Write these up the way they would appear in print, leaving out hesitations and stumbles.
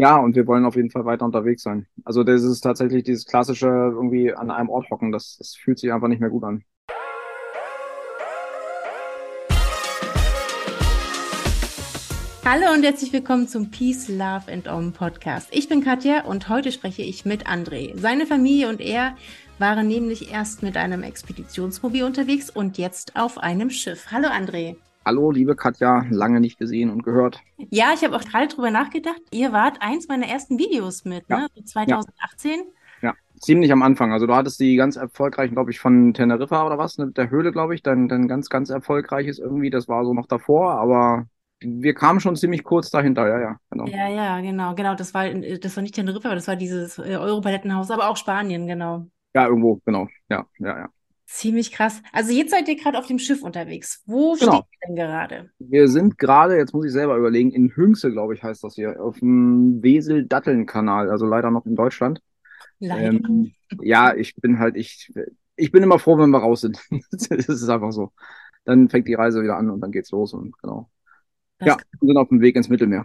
Ja, und wir wollen auf jeden Fall weiter unterwegs sein. Also das ist tatsächlich dieses klassische irgendwie an einem Ort hocken, das fühlt sich einfach nicht mehr gut an. Hallo und herzlich willkommen zum Peace, Love and Om Podcast. Ich bin Katja und heute spreche ich mit André. Seine Familie und er waren nämlich erst mit einem Expeditionsmobil unterwegs und jetzt auf einem Schiff. Hallo André. Hallo, liebe Katja, lange nicht gesehen und gehört. Ja, ich habe auch gerade drüber nachgedacht. Ihr wart eins meiner ersten Videos mit, ja. Ne? 2018. Ja, ziemlich am Anfang. Also du hattest die ganz erfolgreichen, glaube ich, von Teneriffa oder was, mit der Höhle, glaube ich. Dann ganz, ganz erfolgreiches irgendwie, das war so noch davor, aber wir kamen schon ziemlich kurz dahinter, ja, genau. Ja, genau. Das war nicht Teneriffa, aber das war dieses Europalettenhaus, aber auch Spanien, genau. Ja, irgendwo, genau. Ja. Ziemlich krass. Also jetzt seid ihr gerade auf dem Schiff unterwegs. Wo steht ihr denn gerade? Wir sind gerade, jetzt muss ich selber überlegen, in Hünxe, glaube ich, heißt das hier, auf dem Wesel-Datteln-Kanal, also leider noch in Deutschland. Leider. Ja, ich bin immer froh, wenn wir raus sind. Das ist einfach so. Dann fängt die Reise wieder an und dann geht's los und genau. Das wir sind auf dem Weg ins Mittelmeer.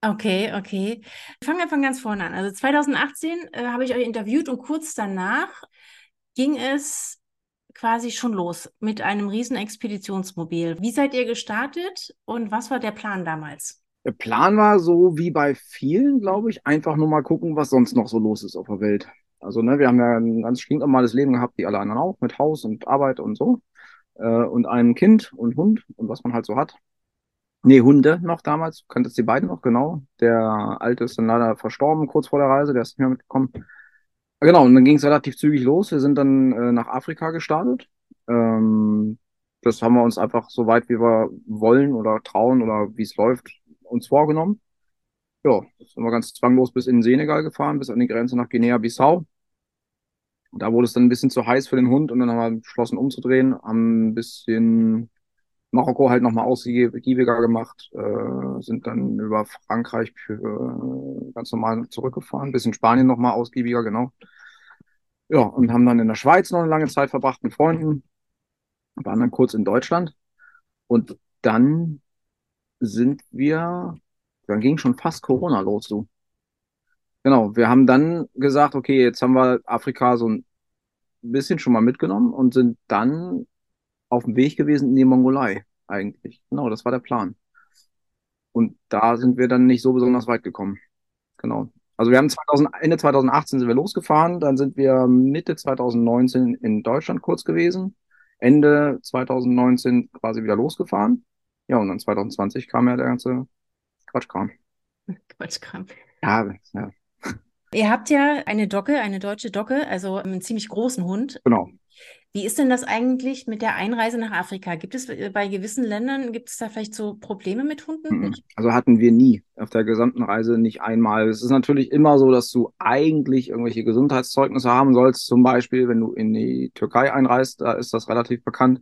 Okay. Wir fangen einfach ganz vorne an. Also 2018 habe ich euch interviewt und kurz danach ging es quasi schon los mit einem riesen Expeditionsmobil. Wie seid ihr gestartet und was war der Plan damals? Der Plan war so wie bei vielen, glaube ich, einfach nur mal gucken, was sonst noch so los ist auf der Welt. Also wir haben ja ein ganz stinknormales Leben gehabt, wie alle anderen auch, mit Haus und Arbeit und so. Und einem Kind und Hund und was man halt so hat. Nee, Hunde noch damals, kanntest die beiden noch, genau. Der Alte ist dann leider verstorben kurz vor der Reise, der ist nicht mehr mitgekommen. Genau, und dann ging es relativ zügig los. Wir sind dann nach Afrika gestartet. Das haben wir uns einfach so weit, wie wir wollen oder trauen oder wie es läuft, uns vorgenommen. Ja, sind wir ganz zwanglos bis in den Senegal gefahren, bis an die Grenze nach Guinea-Bissau. Da wurde es dann ein bisschen zu heiß für den Hund und dann haben wir beschlossen umzudrehen, haben ein bisschen Marokko halt nochmal ausgiebiger gemacht, sind dann über Frankreich ganz normal zurückgefahren, bis in Spanien nochmal ausgiebiger, genau. Ja, und haben dann in der Schweiz noch eine lange Zeit verbracht mit Freunden, waren dann kurz in Deutschland und dann ging schon fast Corona los, du. Genau, wir haben dann gesagt, okay, jetzt haben wir Afrika so ein bisschen schon mal mitgenommen und sind dann auf dem Weg gewesen in die Mongolei eigentlich. Genau, das war der Plan. Und da sind wir dann nicht so besonders weit gekommen. Genau. Also wir haben Ende 2018 sind wir losgefahren, dann sind wir Mitte 2019 in Deutschland kurz gewesen, Ende 2019 quasi wieder losgefahren. Ja, und dann 2020 kam ja der ganze Quatschkram. Ja. Ihr habt ja eine Dogge, eine deutsche Dogge, also einen ziemlich großen Hund. Genau. Wie ist denn das eigentlich mit der Einreise nach Afrika? Gibt es da vielleicht so Probleme mit Hunden? Also hatten wir nie auf der gesamten Reise, nicht einmal. Es ist natürlich immer so, dass du eigentlich irgendwelche Gesundheitszeugnisse haben sollst. Zum Beispiel, wenn du in die Türkei einreist, da ist das relativ bekannt.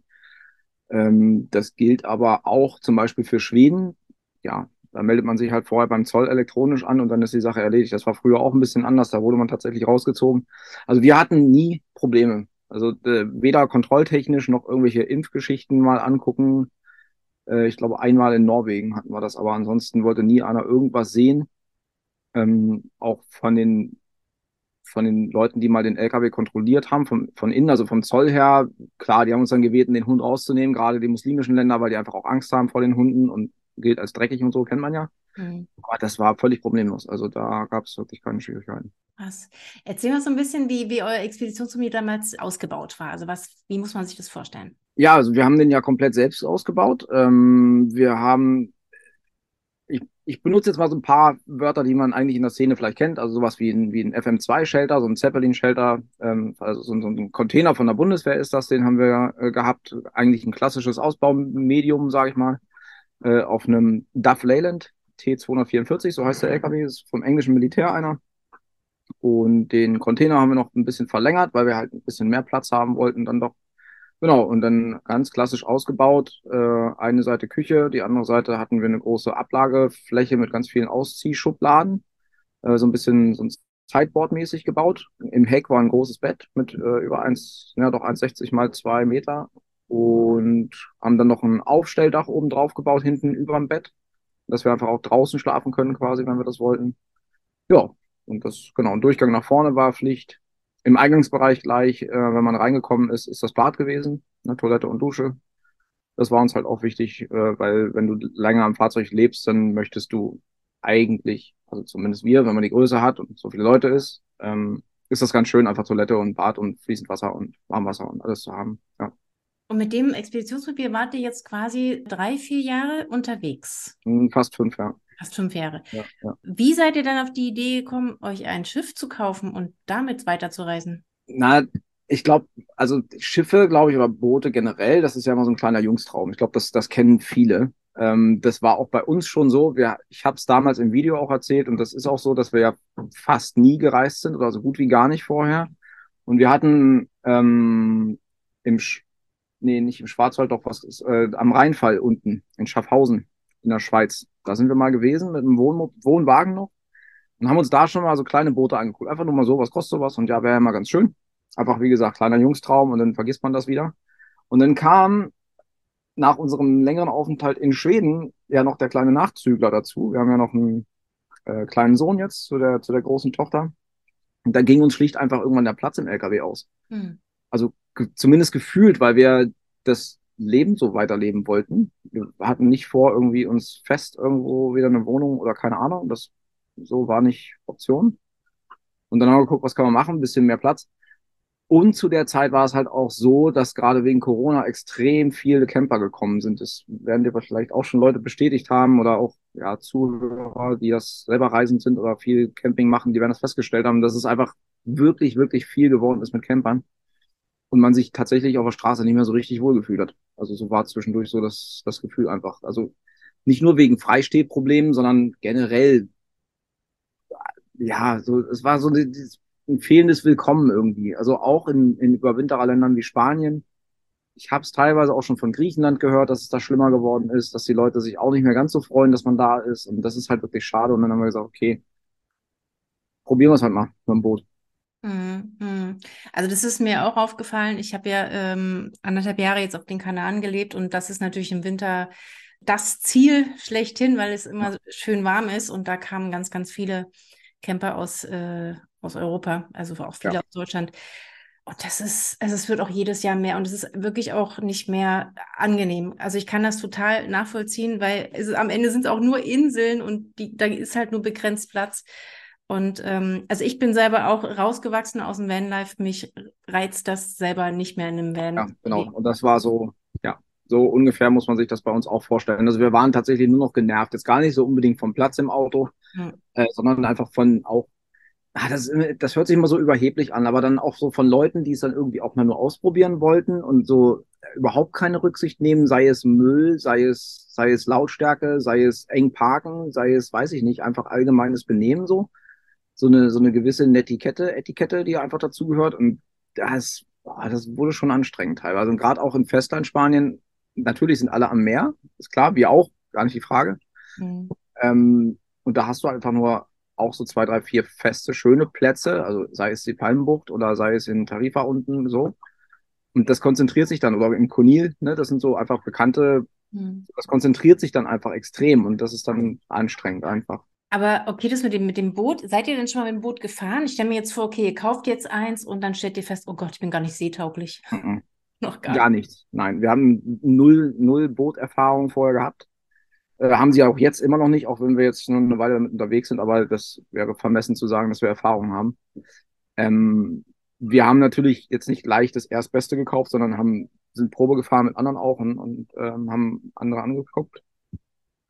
Das gilt aber auch zum Beispiel für Schweden. Ja, da meldet man sich halt vorher beim Zoll elektronisch an und dann ist die Sache erledigt. Das war früher auch ein bisschen anders, da wurde man tatsächlich rausgezogen. Also wir hatten nie Probleme. Also weder kontrolltechnisch noch irgendwelche Impfgeschichten mal angucken. Ich glaube, einmal in Norwegen hatten wir das, aber ansonsten wollte nie einer irgendwas sehen. Auch von den Leuten, die mal den LKW kontrolliert haben, von innen, also vom Zoll her. Klar, die haben uns dann gebeten, den Hund rauszunehmen, gerade die muslimischen Länder, weil die einfach auch Angst haben vor den Hunden und gilt als dreckig und so, kennt man ja. Mhm. Aber das war völlig problemlos. Also da gab es wirklich keine Schwierigkeiten. Was? Erzähl mal so ein bisschen, wie euer Expeditionsmobil damals ausgebaut war. Also wie muss man sich das vorstellen? Ja, also wir haben den ja komplett selbst ausgebaut. Ich benutze jetzt mal so ein paar Wörter, die man eigentlich in der Szene vielleicht kennt. Also sowas wie ein FM2-Shelter, so ein Zeppelin-Shelter, also so ein Container von der Bundeswehr ist das, den haben wir gehabt. Eigentlich ein klassisches Ausbaumedium, sage ich mal. auf einem Duff Leyland T244, so heißt der LKW, ist vom englischen Militär einer. Und den Container haben wir noch ein bisschen verlängert, weil wir halt ein bisschen mehr Platz haben wollten dann doch. Genau, und dann ganz klassisch ausgebaut. Eine Seite Küche, die andere Seite hatten wir eine große Ablagefläche mit ganz vielen Ausziehschubladen. So ein bisschen so ein Sideboard-mäßig gebaut. Im Heck war ein großes Bett mit über 1,60 mal 2 Meter. Und haben dann noch ein Aufstelldach oben drauf gebaut, hinten über dem Bett, dass wir einfach auch draußen schlafen können quasi, wenn wir das wollten. Ja, und das, genau, ein Durchgang nach vorne war Pflicht. Im Eingangsbereich gleich, wenn man reingekommen ist, ist das Bad gewesen, ne, Toilette und Dusche. Das war uns halt auch wichtig, weil wenn du länger am Fahrzeug lebst, dann möchtest du eigentlich, also zumindest wir, wenn man die Größe hat und so viele Leute ist, ist das ganz schön, einfach Toilette und Bad und fließend Wasser und Warmwasser und alles zu haben, ja. Und mit dem Expeditionspapier wart ihr jetzt quasi 3-4 Jahre unterwegs? Fast 5, ja. Fast 5 Jahre. Ja, ja. Wie seid ihr dann auf die Idee gekommen, euch ein Schiff zu kaufen und damit weiterzureisen? Na, ich glaube, also Schiffe, glaube ich, oder Boote generell, das ist ja immer so ein kleiner Jungstraum. Ich glaube, das kennen viele. Das war auch bei uns schon so. Ich habe es damals im Video auch erzählt und das ist auch so, dass wir ja fast nie gereist sind oder so gut wie gar nicht vorher. Und wir hatten nicht im Schwarzwald, doch was ist, am Rheinfall unten in Schaffhausen in der Schweiz. Da sind wir mal gewesen mit einem Wohnwagen noch und haben uns da schon mal so kleine Boote angeguckt. Einfach nur mal so, was kostet sowas? Und ja, wäre ja mal ganz schön. Einfach, wie gesagt, kleiner Jungstraum und dann vergisst man das wieder. Und dann kam nach unserem längeren Aufenthalt in Schweden ja noch der kleine Nachzügler dazu. Wir haben ja noch einen kleinen Sohn jetzt zu der großen Tochter. Und da ging uns schlicht einfach irgendwann der Platz im LKW aus. Hm. Also zumindest gefühlt, weil wir das Leben so weiterleben wollten. Wir hatten nicht vor, irgendwie uns fest irgendwo wieder eine Wohnung oder keine Ahnung. Das so war nicht Option. Und dann haben wir geguckt, was kann man machen? Ein bisschen mehr Platz. Und zu der Zeit war es halt auch so, dass gerade wegen Corona extrem viele Camper gekommen sind. Das werden dir vielleicht auch schon Leute bestätigt haben oder auch ja, Zuhörer, die das selber reisend sind oder viel Camping machen, die werden das festgestellt haben, dass es einfach wirklich, wirklich viel geworden ist mit Campern. Und man sich tatsächlich auf der Straße nicht mehr so richtig wohlgefühlt hat. Also so war zwischendurch so das Gefühl einfach. Also nicht nur wegen Freistehproblemen, sondern generell, ja, so es war so ein fehlendes Willkommen irgendwie. Also auch in Überwintererländern wie Spanien. Ich habe es teilweise auch schon von Griechenland gehört, dass es da schlimmer geworden ist, dass die Leute sich auch nicht mehr ganz so freuen, dass man da ist. Und das ist halt wirklich schade. Und dann haben wir gesagt, okay, probieren wir es halt mal mit dem Boot. Also das ist mir auch aufgefallen. Ich habe ja 1,5 Jahre jetzt auf den Kanaren gelebt und das ist natürlich im Winter das Ziel schlechthin, weil es immer schön warm ist und da kamen ganz, ganz viele Camper aus Europa, also auch viele aus Deutschland. Und das ist, also es wird auch jedes Jahr mehr und es ist wirklich auch nicht mehr angenehm. Also ich kann das total nachvollziehen, weil am Ende sind es auch nur Inseln und da ist halt nur begrenzt Platz. Und also ich bin selber auch rausgewachsen aus dem Vanlife. Mich reizt das selber nicht mehr in einem Van. Ja, genau. Und das war so, ja, so ungefähr muss man sich das bei uns auch vorstellen. Also wir waren tatsächlich nur noch genervt. Jetzt gar nicht so unbedingt vom Platz im Auto, sondern einfach von auch, das hört sich immer so überheblich an, aber dann auch so von Leuten, die es dann irgendwie auch mal nur ausprobieren wollten und so überhaupt keine Rücksicht nehmen, sei es Müll, sei es Lautstärke, sei es eng parken, sei es, weiß ich nicht, einfach allgemeines Benehmen so. So eine gewisse Etikette, die einfach dazugehört. Und das wurde schon anstrengend teilweise. Und gerade auch im Festland Spanien, natürlich sind alle am Meer, ist klar, wir auch, gar nicht die Frage. Mhm. Und da hast du einfach nur auch so 2, 3, 4 feste, schöne Plätze, also sei es die Palmenbucht oder sei es in Teneriffa unten so. Und das konzentriert sich dann, oder im Conil, ne, das sind so einfach bekannte, das konzentriert sich dann einfach extrem und das ist dann anstrengend einfach. Aber okay, das mit dem Boot, seid ihr denn schon mal mit dem Boot gefahren? Ich stelle mir jetzt vor, okay, ihr kauft jetzt eins und dann stellt ihr fest, oh Gott, ich bin gar nicht seetauglich. Noch gar nichts. Nein, wir haben null Booterfahrung vorher gehabt. Haben sie auch jetzt immer noch nicht, auch wenn wir jetzt nur eine Weile damit unterwegs sind, aber das wäre vermessen zu sagen, dass wir Erfahrung haben. Wir haben natürlich jetzt nicht gleich das Erstbeste gekauft, sondern sind Probe gefahren mit anderen auch und haben andere angeguckt.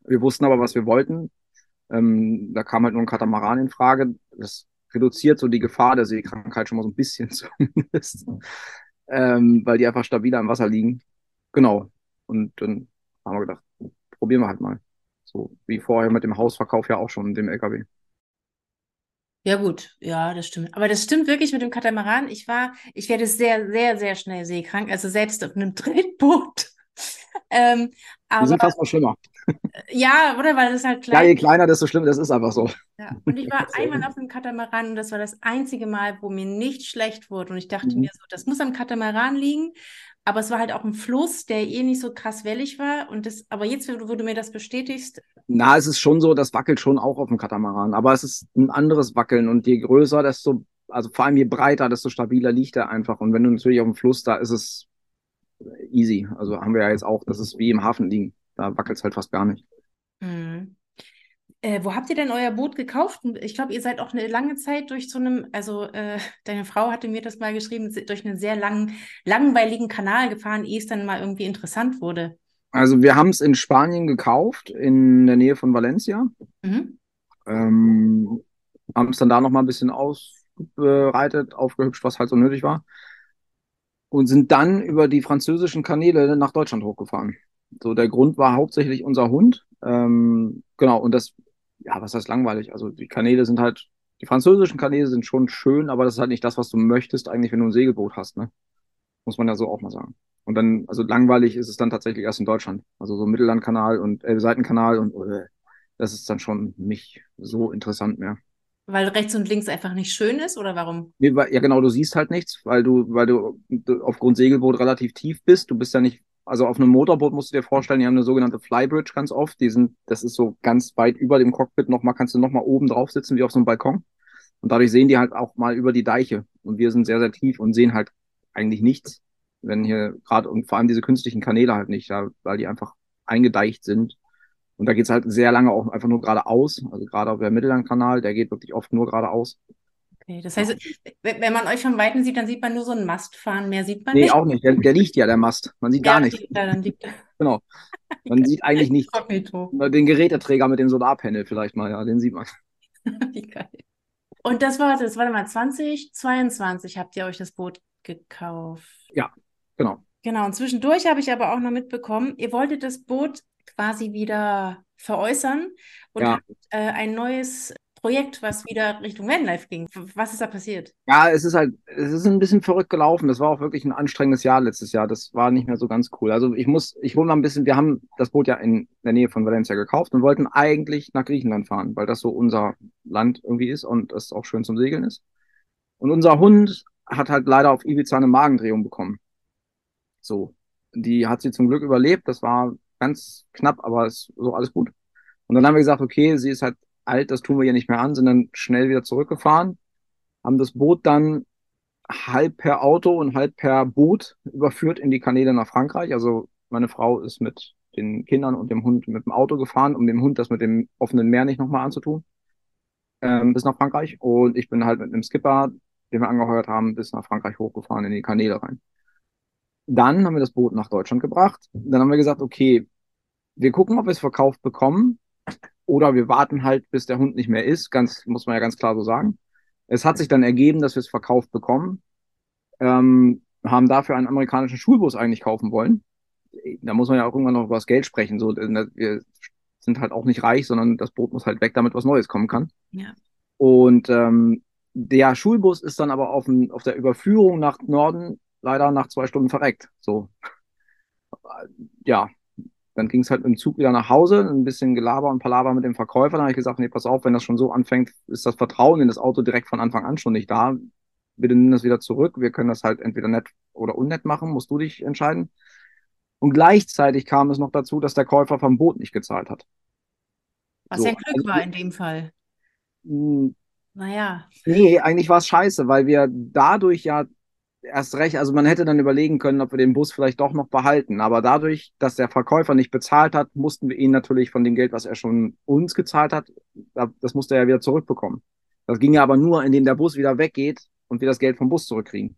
Wir wussten aber, was wir wollten. Da kam halt nur ein Katamaran in Frage. Das reduziert so die Gefahr der Seekrankheit schon mal so ein bisschen zumindest, weil die einfach stabiler im Wasser liegen. Genau. Und dann haben wir gedacht, probieren wir halt mal. So wie vorher mit dem Hausverkauf ja auch schon, dem LKW. Ja gut, ja, das stimmt. Aber das stimmt wirklich mit dem Katamaran. Ich werde sehr, sehr, sehr schnell seekrank. Also selbst auf einem Tretboot. Die sind fast noch schlimmer. Ja, oder? Weil das ist halt klein. Ja, je kleiner, desto schlimmer. Das ist einfach so. Ja. Und ich war einmal auf einem Katamaran und das war das einzige Mal, wo mir nicht schlecht wurde. Und ich dachte mir so, das muss am Katamaran liegen. Aber es war halt auch ein Fluss, der eh nicht so krass wellig war. Und das, aber jetzt, wo du mir das bestätigst... Na, es ist schon so, das wackelt schon auch auf dem Katamaran. Aber es ist ein anderes Wackeln. Und je größer, desto... Also vor allem je breiter, desto stabiler liegt er einfach. Und wenn du natürlich auf dem Fluss, da ist es easy. Also haben wir ja jetzt auch, das ist wie im Hafen liegen. Da wackelt es halt fast gar nicht. Mhm. Wo habt ihr denn euer Boot gekauft? Ich glaube, ihr seid auch eine lange Zeit durch so einem, also deine Frau hatte mir das mal geschrieben, durch einen sehr langweiligen Kanal gefahren, ehe es dann mal irgendwie interessant wurde. Also wir haben es in Spanien gekauft, in der Nähe von Valencia. Mhm. Haben es dann da nochmal ein bisschen ausbereitet, aufgehübscht, was halt so nötig war. Und sind dann über die französischen Kanäle nach Deutschland hochgefahren. So, der Grund war hauptsächlich unser Hund. Genau, und das... Ja, was heißt langweilig? Also die Kanäle sind halt, die französischen Kanäle sind schon schön, aber das ist halt nicht das, was du möchtest eigentlich, wenn du ein Segelboot hast, ne? Muss man ja so auch mal sagen. Und dann, also langweilig ist es dann tatsächlich erst in Deutschland. Also so Mittellandkanal und Elbe-Seitenkanal und das ist dann schon nicht so interessant mehr. Weil rechts und links einfach nicht schön ist oder warum? Nee, weil, ja genau, du siehst halt nichts, weil du aufgrund Segelboot relativ tief bist. Du bist ja nicht, also auf einem Motorboot musst du dir vorstellen, die haben eine sogenannte Flybridge ganz oft. Das ist so ganz weit über dem Cockpit nochmal, kannst du nochmal oben drauf sitzen, wie auf so einem Balkon. Und dadurch sehen die halt auch mal über die Deiche. Und wir sind sehr, sehr tief und sehen halt eigentlich nichts. Wenn hier gerade, und vor allem diese künstlichen Kanäle halt nicht, ja, weil die einfach eingedeicht sind. Und da geht's halt sehr lange auch einfach nur geradeaus. Also gerade auf der Mittellandkanal, der geht wirklich oft nur geradeaus. Okay, das heißt, wenn man euch von Weitem sieht, dann sieht man nur so einen Mast fahren, mehr sieht man nicht? Nee, auch nicht. Der liegt ja, der Mast. Man sieht ja, gar nichts. Genau. Man sieht eigentlich nichts. Den Geräteträger mit dem Solarpanel vielleicht mal, ja, den sieht man. Wie geil. Und das war mal 2022 habt ihr euch das Boot gekauft. Ja, genau. Genau, und zwischendurch habe ich aber auch noch mitbekommen, ihr wolltet das Boot quasi wieder veräußern und ja, habt ein neues... Projekt, was wieder Richtung Vanlife ging. Was ist da passiert? Ja, es ist ein bisschen verrückt gelaufen. Das war auch wirklich ein anstrengendes Jahr letztes Jahr. Das war nicht mehr so ganz cool. Also ich hole mal ein bisschen, wir haben das Boot ja in der Nähe von Valencia gekauft und wollten eigentlich nach Griechenland fahren, weil das so unser Land irgendwie ist und es auch schön zum Segeln ist. Und unser Hund hat halt leider auf Ibiza eine Magendrehung bekommen. So. Die hat sie zum Glück überlebt. Das war ganz knapp, aber ist so alles gut. Und dann haben wir gesagt, okay, sie ist halt alt, das tun wir ja nicht mehr an, sind dann schnell wieder zurückgefahren, haben das Boot dann halb per Auto und halb per Boot überführt in die Kanäle nach Frankreich. Also meine Frau ist mit den Kindern und dem Hund mit dem Auto gefahren, um dem Hund das mit dem offenen Meer nicht nochmal anzutun, bis nach Frankreich. Und ich bin halt mit einem Skipper, den wir angeheuert haben, bis nach Frankreich hochgefahren, in die Kanäle rein. Dann haben wir das Boot nach Deutschland gebracht. Dann haben wir gesagt, okay, wir gucken, ob wir es verkauft bekommen. Oder wir warten halt, bis der Hund nicht mehr ist. Ganz, muss man ja ganz klar so sagen. Es hat sich dann ergeben, dass wir es verkauft bekommen. Haben dafür einen amerikanischen Schulbus eigentlich kaufen wollen. Da muss man ja auch irgendwann noch über das Geld sprechen. So, wir sind halt auch nicht reich, sondern das Boot muss halt weg, damit was Neues kommen kann. Ja. Und der Schulbus ist dann aber auf der Überführung nach Norden leider nach 2 Stunden verreckt. So, ja. Dann ging es halt mit dem Zug wieder nach Hause, ein bisschen Gelaber und Palaver mit dem Verkäufer. Dann habe ich gesagt, nee, pass auf, wenn das schon so anfängt, ist das Vertrauen in das Auto direkt von Anfang an schon nicht da. Bitte nimm das wieder zurück. Wir können das halt entweder nett oder unnett machen. Musst du dich entscheiden. Und gleichzeitig kam es noch dazu, dass der Käufer vom Boot nicht gezahlt hat. Was so, ja Glück war in dem Fall. Naja. Nee, eigentlich war es scheiße, weil wir dadurch ja erst recht, also man hätte dann überlegen können, ob wir den Bus vielleicht doch noch behalten. Aber dadurch, dass der Verkäufer nicht bezahlt hat, mussten wir ihn natürlich von dem Geld, was er schon uns gezahlt hat, das musste er ja wieder zurückbekommen. Das ging ja aber nur, indem der Bus wieder weggeht und wir das Geld vom Bus zurückkriegen.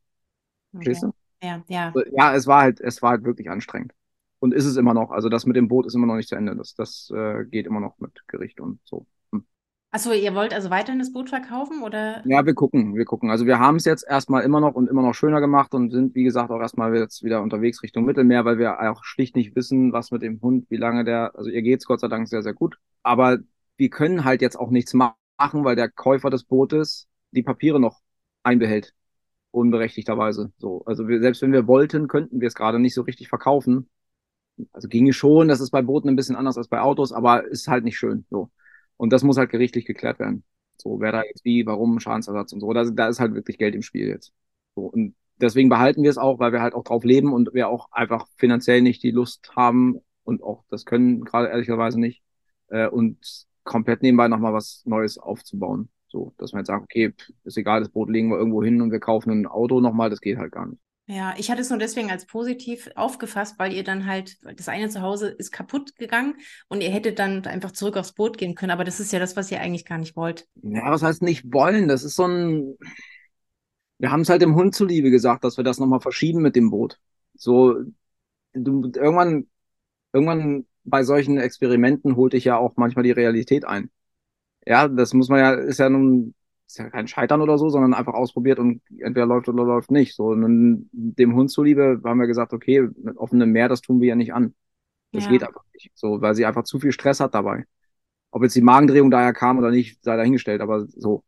Verstehst du? Ja, ja. Ja, es war halt wirklich anstrengend. Und ist es immer noch. Also das mit dem Boot ist immer noch nicht zu Ende. Das geht immer noch mit Gericht und so. Achso, ihr wollt also weiterhin das Boot verkaufen, oder? Ja, wir gucken. Also wir haben es jetzt erstmal immer noch schöner gemacht und sind, wie gesagt, auch erstmal jetzt wieder unterwegs Richtung Mittelmeer, weil wir auch schlicht nicht wissen, was mit dem Hund, wie lange also ihr geht's Gott sei Dank sehr, sehr gut. Aber wir können halt jetzt auch nichts machen, weil der Käufer des Bootes die Papiere noch einbehält. Unberechtigterweise. So. Also selbst wenn wir wollten, könnten wir es gerade nicht so richtig verkaufen. Also ginge schon, das ist bei Booten ein bisschen anders als bei Autos, aber ist halt nicht schön. So. Und das muss halt gerichtlich geklärt werden. So, wer da jetzt wie, warum, Schadensersatz und so. Da ist halt wirklich Geld im Spiel jetzt. So. Und deswegen behalten wir es auch, weil wir halt auch drauf leben und wir auch einfach finanziell nicht die Lust haben und auch das können, gerade ehrlicherweise nicht. Und komplett nebenbei nochmal was Neues aufzubauen. So, dass man jetzt sagt, okay, ist egal, das Boot legen wir irgendwo hin und wir kaufen ein Auto nochmal, das geht halt gar nicht. Ja, ich hatte es nur deswegen als positiv aufgefasst, weil ihr dann halt, das eine Zuhause ist kaputt gegangen und ihr hättet dann einfach zurück aufs Boot gehen können, aber das ist ja das, was ihr eigentlich gar nicht wollt. Ja, was heißt nicht wollen? Das ist so ein, wir haben es halt dem Hund zuliebe gesagt, dass wir das nochmal verschieben mit dem Boot. So, irgendwann bei solchen Experimenten holt dich ja auch manchmal die Realität ein. Ja, das muss man ja, ist ja kein Scheitern oder so, sondern einfach ausprobiert und entweder läuft oder läuft nicht. So, und dem Hund zuliebe haben wir gesagt, okay, mit offenem Meer, das tun wir ja nicht an. Das geht einfach nicht. So, weil sie einfach zu viel Stress hat dabei. Ob jetzt die Magendrehung daher kam oder nicht, sei dahingestellt, aber so.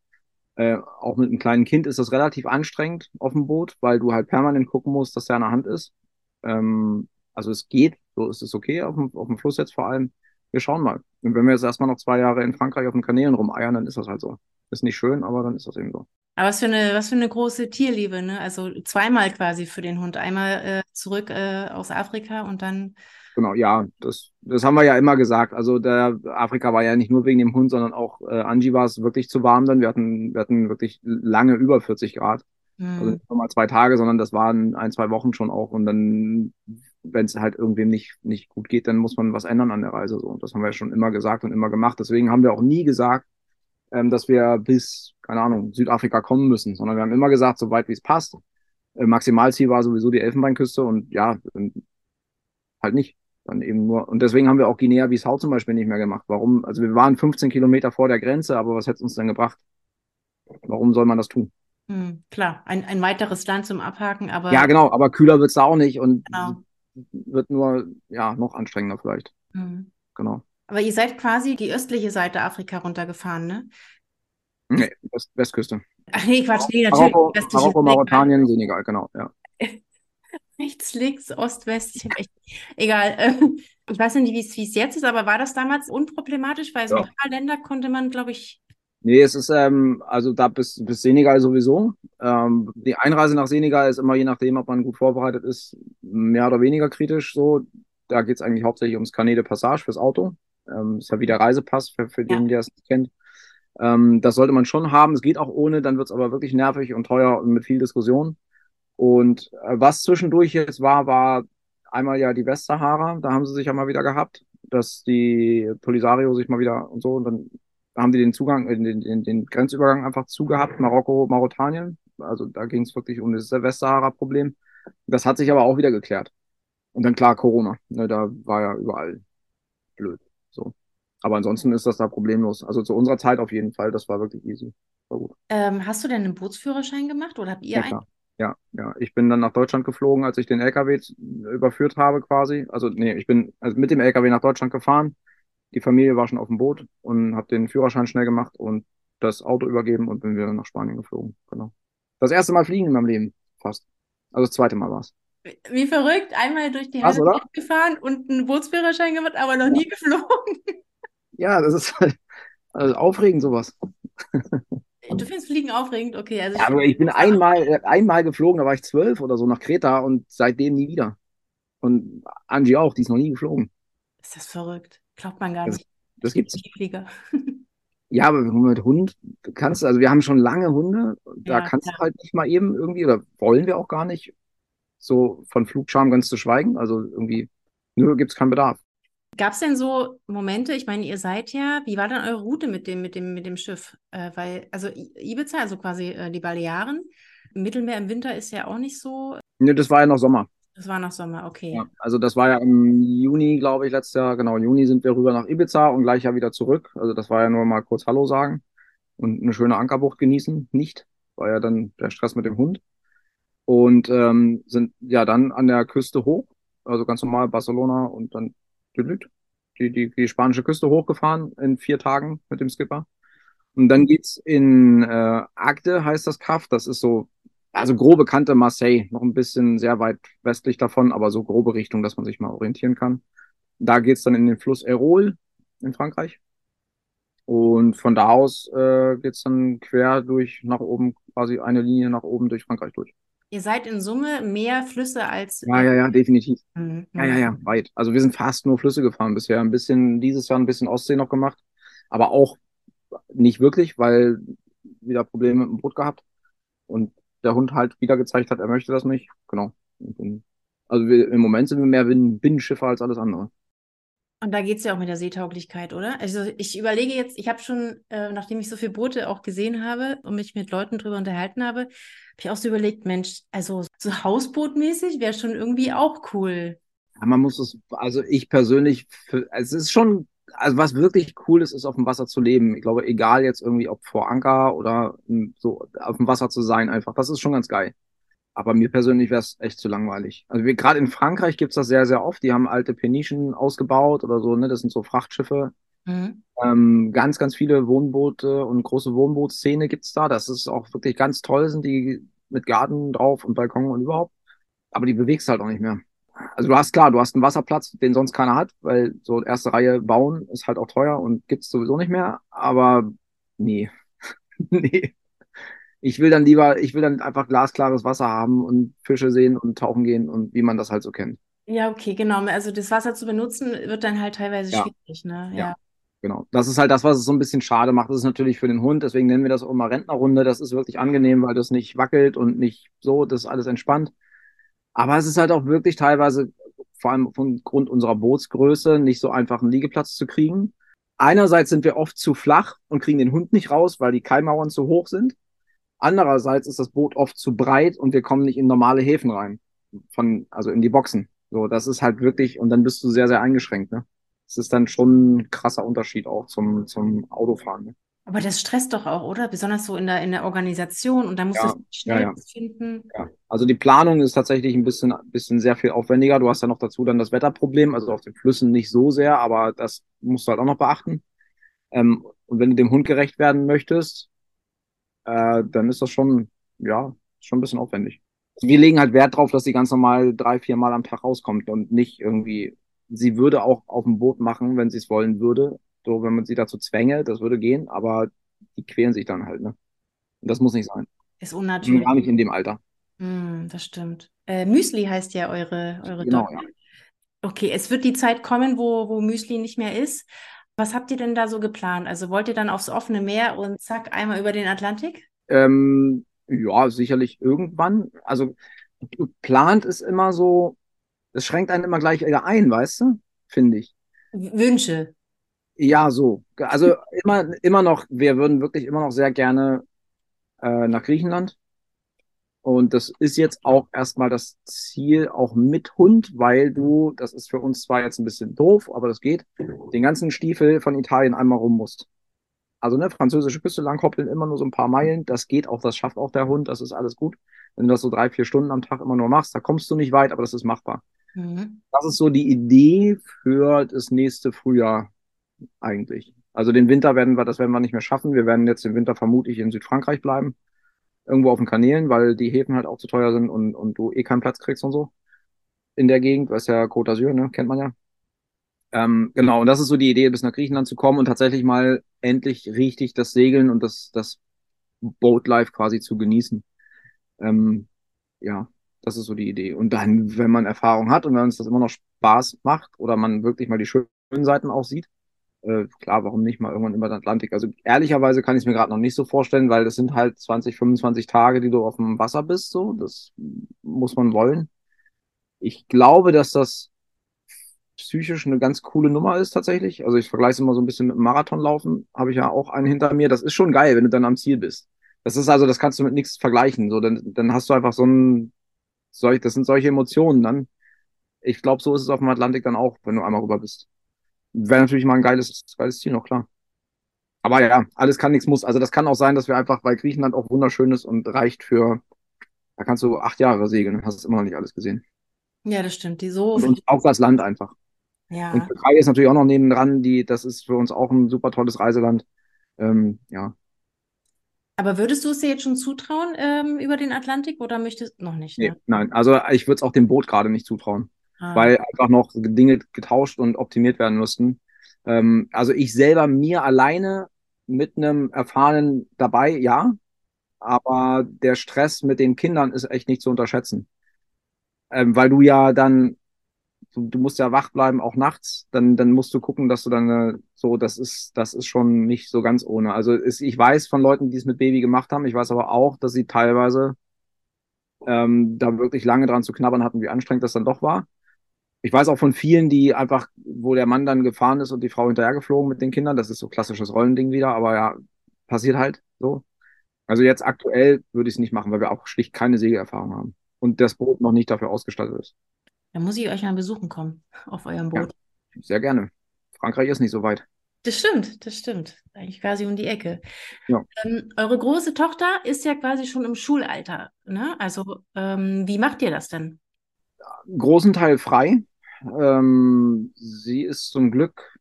Auch mit einem kleinen Kind ist das relativ anstrengend auf dem Boot, weil du halt permanent gucken musst, dass der an der Hand ist. Also es geht, so ist es okay, auf dem Fluss jetzt vor allem. Wir schauen mal. Und wenn wir jetzt erstmal noch 2 Jahre in Frankreich auf den Kanälen rumeiern, dann ist das halt so. Ist nicht schön, aber dann ist das eben so. Aber was für eine große Tierliebe, ne? Also zweimal quasi für den Hund. Einmal zurück aus Afrika und dann... Genau, ja, das haben wir ja immer gesagt. Also Afrika war ja nicht nur wegen dem Hund, sondern auch Angie war es wirklich zu warm dann. Wir hatten wirklich lange über 40 Grad. Mhm. Also nicht nur mal 2 Tage, sondern das waren 1-2 Wochen schon auch. Und dann... wenn es halt irgendwem nicht gut geht, dann muss man was ändern an der Reise. So. Und das haben wir ja schon immer gesagt und immer gemacht. Deswegen haben wir auch nie gesagt, dass wir bis, keine Ahnung, Südafrika kommen müssen, sondern wir haben immer gesagt, so weit wie es passt. Maximalziel war sowieso die Elfenbeinküste und ja, halt nicht. Dann eben nur. Und deswegen haben wir auch Guinea-Bissau zum Beispiel nicht mehr gemacht. Warum? Also wir waren 15 Kilometer vor der Grenze, aber was hätte es uns dann gebracht? Warum soll man das tun? Hm, klar, ein weiteres Land zum Abhaken, aber... Ja, genau, aber kühler wird es da auch nicht und... Genau. Wird nur, ja, noch anstrengender vielleicht. Mhm. Genau. Aber ihr seid quasi die östliche Seite Afrika runtergefahren, ne? Nee, Westküste. Ach nee, Quatsch, nee, natürlich. Marokko, Mauretanien, Senegal, genau, ja. Rechts, links, Ost, West, egal. Ich weiß nicht, wie es jetzt ist, aber war das damals unproblematisch? Weil so ein paar Länder konnte man, glaube ich... Nee, es ist, also da bis Senegal sowieso. Die Einreise nach Senegal ist immer, je nachdem, ob man gut vorbereitet ist, mehr oder weniger kritisch so. Da geht es eigentlich hauptsächlich ums Carnet de Passage fürs Auto. Ist ja wie der Reisepass für den, der es nicht kennt. Das sollte man schon haben. Es geht auch ohne, dann wird es aber wirklich nervig und teuer und mit viel Diskussion. Und was zwischendurch jetzt war einmal ja die Westsahara. Da haben sie sich ja mal wieder gehabt, dass die Polisario sich mal wieder und so und dann haben die den Zugang, den Grenzübergang einfach zugehabt, Marokko, Mauretanien. Also da ging es wirklich um das Westsahara-Problem. Das hat sich aber auch wieder geklärt. Und dann klar Corona. Ne, da war ja überall blöd. So. Aber ansonsten ist das da problemlos. Also zu unserer Zeit auf jeden Fall, das war wirklich easy. War gut. Hast du denn einen Bootsführerschein gemacht oder habt ihr einen? Ja. Ich bin dann nach Deutschland geflogen, als ich den LKW überführt habe quasi. Ich bin mit dem LKW nach Deutschland gefahren. Die Familie war schon auf dem Boot und habe den Führerschein schnell gemacht und das Auto übergeben und bin wieder nach Spanien geflogen. Genau. Das erste Mal fliegen in meinem Leben, fast. Also das zweite Mal war es. Wie verrückt, einmal durch die Heimat gefahren und einen Bootsführerschein gemacht, aber noch nie geflogen. Ja, das ist halt aufregend, sowas. Du findest Fliegen aufregend? Okay. Also ja, aber ich bin einmal geflogen, da war ich 12 oder so nach Kreta und seitdem nie wieder. Und Angie auch, die ist noch nie geflogen. Ist das verrückt. Glaubt man gar nicht. Das gibt's. Ja, aber mit Hund kannst du, also wir haben schon lange Hunde, da kannst du halt nicht mal eben irgendwie, oder wollen wir auch gar nicht, so von Flugscham ganz zu schweigen. Also irgendwie, nur gibt's keinen Bedarf. Gab's denn so Momente, ich meine, ihr seid ja, wie war denn eure Route mit dem Schiff? Weil, also Ibiza, also quasi die Balearen, Mittelmeer im Winter ist ja auch nicht so. Ne, das war ja noch Sommer. Das war noch Sommer, okay. Ja, also das war ja im Juni, glaube ich, letztes Jahr. Genau, im Juni sind wir rüber nach Ibiza und gleich ja wieder zurück. Also das war ja nur mal kurz Hallo sagen und eine schöne Ankerbucht genießen. Nicht, war ja dann der Stress mit dem Hund. Und sind ja dann an der Küste hoch, also ganz normal Barcelona und dann die spanische Küste hochgefahren in 4 Tagen mit dem Skipper. Und dann geht's in Agde, heißt das Kaff, das ist so, also grobe Kante Marseille, noch ein bisschen sehr weit westlich davon, aber so grobe Richtung, dass man sich mal orientieren kann. Da geht's dann in den Fluss Airol in Frankreich. Und von da aus geht's dann quer durch nach oben, quasi eine Linie nach oben durch Frankreich durch. Ihr seid in Summe mehr Flüsse als... Ja, definitiv. Mhm. Ja, weit. Also wir sind fast nur Flüsse gefahren bisher. Ein bisschen, dieses Jahr ein bisschen Ostsee noch gemacht, aber auch nicht wirklich, weil wieder Probleme mit dem Boot gehabt und der Hund halt wieder gezeigt hat, er möchte das nicht. Genau. Also im Moment sind wir mehr Binnenschiffer als alles andere. Und da geht es ja auch mit der Seetauglichkeit, oder? Also ich überlege jetzt, ich habe schon, nachdem ich so viele Boote auch gesehen habe und mich mit Leuten drüber unterhalten habe, habe ich auch so überlegt, Mensch, also so hausbootmäßig wäre schon irgendwie auch cool. Ja, man muss es, also ich persönlich, es ist schon, also was wirklich cool ist, ist auf dem Wasser zu leben. Ich glaube, egal jetzt irgendwie, ob vor Anker oder so auf dem Wasser zu sein einfach, das ist schon ganz geil. Aber mir persönlich wäre es echt zu langweilig. Also gerade in Frankreich gibt es das sehr, sehr oft. Die haben alte Penischen ausgebaut oder so, ne? Das sind so Frachtschiffe. Mhm. Ganz, ganz viele Wohnboote und große Wohnbootszene gibt es da. Das ist auch wirklich ganz toll, sind die mit Garten drauf und Balkon und überhaupt. Aber die bewegst halt auch nicht mehr. Also du hast einen Wasserplatz, den sonst keiner hat, weil so erste Reihe bauen ist halt auch teuer und gibt es sowieso nicht mehr. Aber nee, nee. Ich will dann einfach glasklares Wasser haben und Fische sehen und tauchen gehen und wie man das halt so kennt. Ja, okay, genau. Also das Wasser zu benutzen, wird dann halt teilweise schwierig, ne? Ja, genau. Das ist halt das, was es so ein bisschen schade macht. Das ist natürlich für den Hund, deswegen nennen wir das auch immer Rentnerrunde. Das ist wirklich angenehm, weil das nicht wackelt und nicht so, das ist alles entspannt. Aber es ist halt auch wirklich teilweise, vor allem aufgrund unserer Bootsgröße, nicht so einfach einen Liegeplatz zu kriegen. Einerseits sind wir oft zu flach und kriegen den Hund nicht raus, weil die Kaimauern zu hoch sind. Andererseits ist das Boot oft zu breit und wir kommen nicht in normale Häfen rein, also in die Boxen. So, das ist halt wirklich, und dann bist du sehr, sehr eingeschränkt, ne? Das ist dann schon ein krasser Unterschied auch zum Autofahren, ne? Aber das stresst doch auch, oder? Besonders so in der Organisation und da musst du schnell finden. Ja. Also die Planung ist tatsächlich ein bisschen sehr viel aufwendiger. Du hast ja noch dazu dann das Wetterproblem, also auf den Flüssen nicht so sehr, aber das musst du halt auch noch beachten. Und wenn du dem Hund gerecht werden möchtest, dann ist das schon ein bisschen aufwendig. Wir legen halt Wert drauf, dass sie ganz normal 3-4 Mal am Tag rauskommt und nicht irgendwie, sie würde auch auf dem Boot machen, wenn sie es wollen würde. So, wenn man sie dazu zwänge, das würde gehen, aber die quälen sich dann halt, ne? Und das muss nicht sein. Ist unnatürlich. Gar nicht in dem Alter. Das stimmt. Müsli heißt ja eure Genau, Dogge. Ja. Okay, es wird die Zeit kommen, wo Müsli nicht mehr ist. Was habt ihr denn da so geplant? Also wollt ihr dann aufs offene Meer und zack, einmal über den Atlantik? Ja, sicherlich irgendwann. Also geplant ist immer so, es schränkt einen immer gleich wieder ein, weißt du? Finde ich. Wünsche? Ja, so. Also immer noch, wir würden wirklich immer noch sehr gerne nach Griechenland. Und das ist jetzt auch erstmal das Ziel, auch mit Hund, weil das ist für uns zwar jetzt ein bisschen doof, aber das geht, den ganzen Stiefel von Italien einmal rum musst. Also ne, französische Küste langhoppeln, immer nur so ein paar Meilen, das geht auch, das schafft auch der Hund, das ist alles gut. Wenn du das so 3-4 Stunden am Tag immer nur machst, da kommst du nicht weit, aber das ist machbar. Mhm. Das ist so die Idee für das nächste Frühjahr eigentlich. Also den Winter werden wir nicht mehr schaffen. Wir werden jetzt den Winter vermutlich in Südfrankreich bleiben. Irgendwo auf den Kanälen, weil die Häfen halt auch zu teuer sind und du eh keinen Platz kriegst und so. In der Gegend, was ja Côte d'Azur, ne, kennt man ja. Genau, und das ist so die Idee, bis nach Griechenland zu kommen und tatsächlich mal endlich richtig das Segeln und das Boatlife quasi zu genießen. Ja, das ist so die Idee. Und dann, wenn man Erfahrung hat und wenn uns das immer noch Spaß macht oder man wirklich mal die schönen Seiten auch sieht, klar, warum nicht mal irgendwann über den Atlantik? Also ehrlicherweise kann ich es mir gerade noch nicht so vorstellen, weil das sind halt 20, 25 Tage, die du auf dem Wasser bist. So, das muss man wollen. Ich glaube, dass das psychisch eine ganz coole Nummer ist tatsächlich. Also ich vergleiche es immer so ein bisschen mit dem Marathonlaufen. Habe ich ja auch einen hinter mir. Das ist schon geil, wenn du dann am Ziel bist. Das ist also, das kannst du mit nichts vergleichen. So, dann hast du einfach so ein das sind solche Emotionen dann. Ich glaube, so ist es auf dem Atlantik dann auch, wenn du einmal rüber bist. Wäre natürlich mal ein geiles Ziel noch, klar. Aber ja, alles kann, nichts muss. Also das kann auch sein, dass wir einfach, weil Griechenland auch wunderschön ist und reicht für, da kannst du 8 Jahre segeln, hast immer noch nicht alles gesehen. Ja, das stimmt. Die so und auch das Land einfach. Ja. Und Türkei ist natürlich auch noch nebendran, das ist für uns auch ein super tolles Reiseland. Ja. Aber würdest du es dir jetzt schon zutrauen über den Atlantik oder möchtest du noch nicht? Ne? Nee, nein, also ich würde es auch dem Boot gerade nicht zutrauen, weil einfach noch Dinge getauscht und optimiert werden müssten. Also ich selber mir alleine mit einem Erfahrenen dabei, ja, aber der Stress mit den Kindern ist echt nicht zu unterschätzen. Weil du ja dann, du musst ja wach bleiben, auch nachts, dann musst du gucken, dass du dann so, das ist schon nicht so ganz ohne. Also ich weiß von Leuten, die es mit Baby gemacht haben, ich weiß aber auch, dass sie teilweise da wirklich lange dran zu knabbern hatten, wie anstrengend das dann doch war. Ich weiß auch von vielen, die einfach, wo der Mann dann gefahren ist und die Frau hinterhergeflogen mit den Kindern, das ist so klassisches Rollending wieder, aber ja, passiert halt so. Also jetzt aktuell würde ich es nicht machen, weil wir auch schlicht keine Segeerfahrung haben und das Boot noch nicht dafür ausgestattet ist. Dann muss ich euch mal besuchen kommen auf eurem Boot. Ja, sehr gerne. Frankreich ist nicht so weit. Das stimmt. Eigentlich quasi um die Ecke. Ja. Eure große Tochter ist ja quasi schon im Schulalter, ne? Also wie macht ihr das denn? Großen Teil frei. Sie ist zum Glück,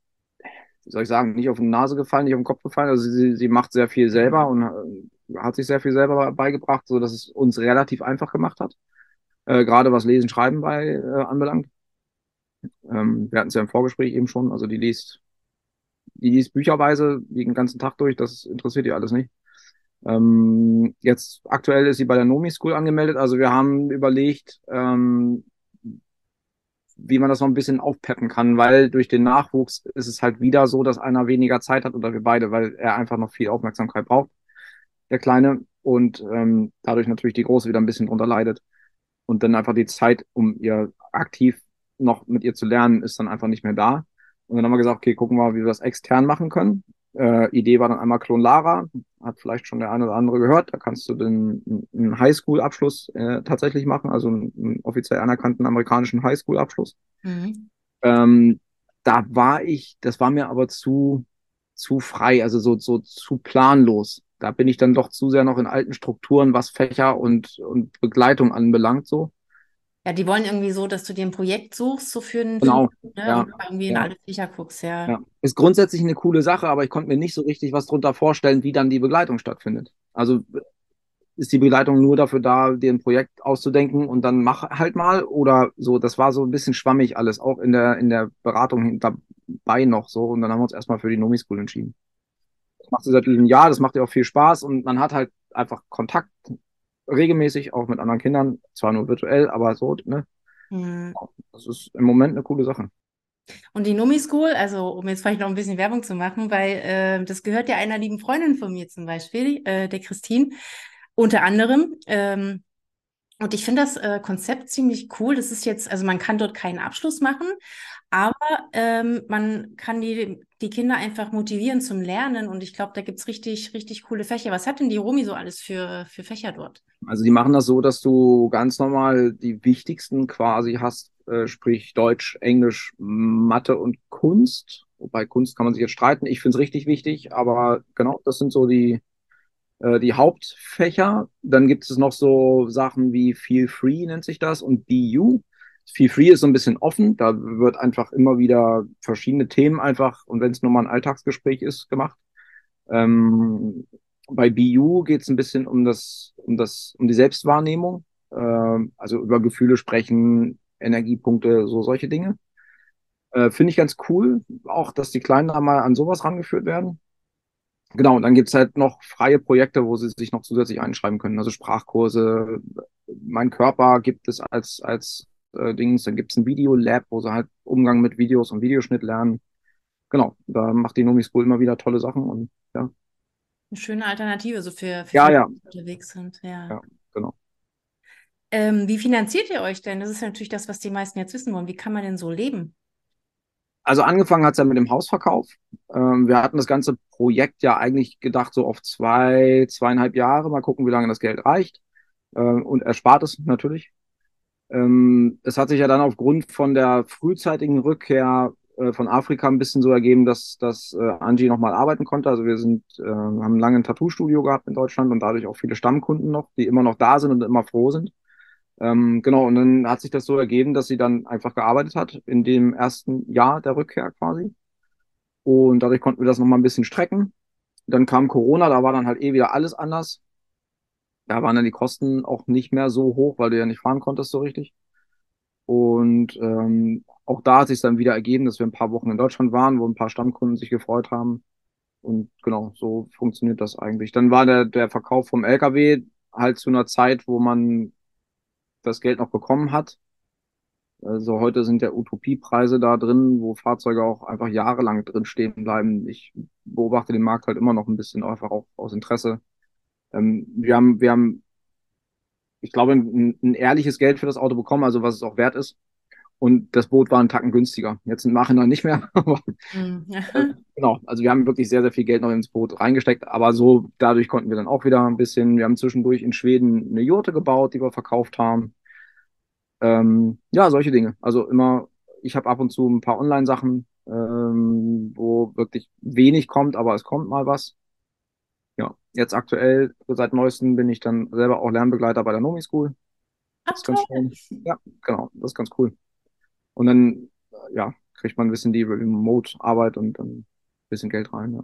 wie soll ich sagen, nicht auf die Nase gefallen, nicht auf den Kopf gefallen. Also sie macht sehr viel selber und hat sich sehr viel selber beigebracht, sodass es uns relativ einfach gemacht hat. Gerade was Lesen, Schreiben anbelangt. Wir hatten es ja im Vorgespräch eben schon, also die liest bücherweise den ganzen Tag durch, das interessiert ihr alles nicht. Jetzt aktuell ist sie bei der Nomi School angemeldet, also wir haben überlegt, wie man das noch ein bisschen aufpeppen kann, weil durch den Nachwuchs ist es halt wieder so, dass einer weniger Zeit hat oder wir beide, weil er einfach noch viel Aufmerksamkeit braucht, der Kleine, und dadurch natürlich die Große wieder ein bisschen drunter leidet. Und dann einfach die Zeit, um ihr aktiv noch mit ihr zu lernen, ist dann einfach nicht mehr da. Und dann haben wir gesagt, okay, gucken wir, wie wir das extern machen können. Idee war dann einmal Klon Lara, hat vielleicht schon der eine oder andere gehört. Da kannst du den einen Highschool-Abschluss tatsächlich machen, also einen offiziell anerkannten amerikanischen Highschool-Abschluss. Mhm. Das war mir aber zu frei, also so zu planlos. Da bin ich dann doch zu sehr noch in alten Strukturen, was Fächer und Begleitung anbelangt, so. Ja, die wollen irgendwie so, dass du dir ein Projekt suchst, so für einen genau, Film, ne? Ja. Irgendwie in alle Fächer guckst, ja. Ist grundsätzlich eine coole Sache, aber ich konnte mir nicht so richtig was drunter vorstellen, wie dann die Begleitung stattfindet. Also ist die Begleitung nur dafür da, dir ein Projekt auszudenken und dann mach halt mal oder so. Das war so ein bisschen schwammig alles, auch in der Beratung dabei noch so. Und dann haben wir uns erstmal für die Nomi School entschieden. Das macht sie seit diesem Jahr, das macht ihr auch viel Spaß und man hat halt einfach Kontakt regelmäßig, auch mit anderen Kindern, zwar nur virtuell, aber so, ne? Mhm. Das ist im Moment eine coole Sache. Und die Nomi School, also um jetzt vielleicht noch ein bisschen Werbung zu machen, weil das gehört ja einer lieben Freundin von mir zum Beispiel, der Christine, unter anderem. Und ich finde das Konzept ziemlich cool. Das ist jetzt, also man kann dort keinen Abschluss machen, aber man kann die Kinder einfach motivieren zum Lernen. Und ich glaube, da gibt es richtig, richtig coole Fächer. Was hat denn die Romy so alles für Fächer dort? Also die machen das so, dass du ganz normal die wichtigsten quasi hast, sprich Deutsch, Englisch, Mathe und Kunst. Wobei Kunst kann man sich jetzt streiten. Ich finde es richtig wichtig, aber genau, das sind so die Hauptfächer. Dann gibt es noch so Sachen wie Feel Free nennt sich das und BU. Feel Free ist so ein bisschen offen, da wird einfach immer wieder verschiedene Themen einfach und wenn es nur mal ein Alltagsgespräch ist, gemacht. Bei BU geht es ein bisschen um die Selbstwahrnehmung, also über Gefühle sprechen, Energiepunkte, so solche Dinge. Finde ich ganz cool, auch dass die Kleinen da mal an sowas rangeführt werden. Genau, und dann gibt es halt noch freie Projekte, wo sie sich noch zusätzlich einschreiben können. Also Sprachkurse, Mein Körper gibt es als Dings. Dann gibt es ein Videolab, wo sie halt Umgang mit Videos und Videoschnitt lernen. Genau, da macht die Nomi School immer wieder tolle Sachen. Und ja. Eine schöne Alternative, so für ja. Die unterwegs sind. Ja, ja genau. Wie finanziert ihr euch denn? Das ist natürlich das, was die meisten jetzt wissen wollen. Wie kann man denn so leben? Also angefangen hat es ja mit dem Hausverkauf. Wir hatten das ganze Projekt ja eigentlich gedacht, so auf 2,5 Jahre. Mal gucken, wie lange das Geld reicht. Und erspart es natürlich. Es hat sich ja dann aufgrund von der frühzeitigen Rückkehr von Afrika ein bisschen so ergeben, dass Angie nochmal arbeiten konnte. Also wir haben lange ein Tattoo-Studio gehabt in Deutschland und dadurch auch viele Stammkunden noch, die immer noch da sind und immer froh sind. Genau, und dann hat sich das so ergeben, dass sie dann einfach gearbeitet hat in dem ersten Jahr der Rückkehr quasi. Und dadurch konnten wir das nochmal ein bisschen strecken. Dann kam Corona, da war dann halt wieder alles anders. Da waren dann die Kosten auch nicht mehr so hoch, weil du ja nicht fahren konntest so richtig. Und auch da hat sich dann wieder ergeben, dass wir ein paar Wochen in Deutschland waren, wo ein paar Stammkunden sich gefreut haben. Und genau, so funktioniert das eigentlich. Dann war der Verkauf vom LKW halt zu einer Zeit, wo man das Geld noch bekommen hat. Also heute sind ja Utopiepreise da drin, wo Fahrzeuge auch einfach jahrelang drin stehen bleiben. Ich beobachte den Markt halt immer noch ein bisschen, einfach auch aus Interesse. Wir haben, ich glaube, ein ehrliches Geld für das Auto bekommen, also was es auch wert ist. Und das Boot war einen Tacken günstiger. Jetzt im Nachhinein nicht mehr. Genau, also wir haben wirklich sehr, sehr viel Geld noch ins Boot reingesteckt. Aber so dadurch konnten wir dann auch wieder ein bisschen, wir haben zwischendurch in Schweden eine Jurte gebaut, die wir verkauft haben. Ja, solche Dinge. Also immer, ich habe ab und zu ein paar Online-Sachen, wo wirklich wenig kommt, aber es kommt mal was. Ja, jetzt aktuell, seit Neuestem bin ich dann selber auch Lernbegleiter bei der Nomi School. Das ist ganz schön. Ja, genau, das ist ganz cool. Und dann, ja, kriegt man ein bisschen die Remote-Arbeit und dann ein bisschen Geld rein, ja.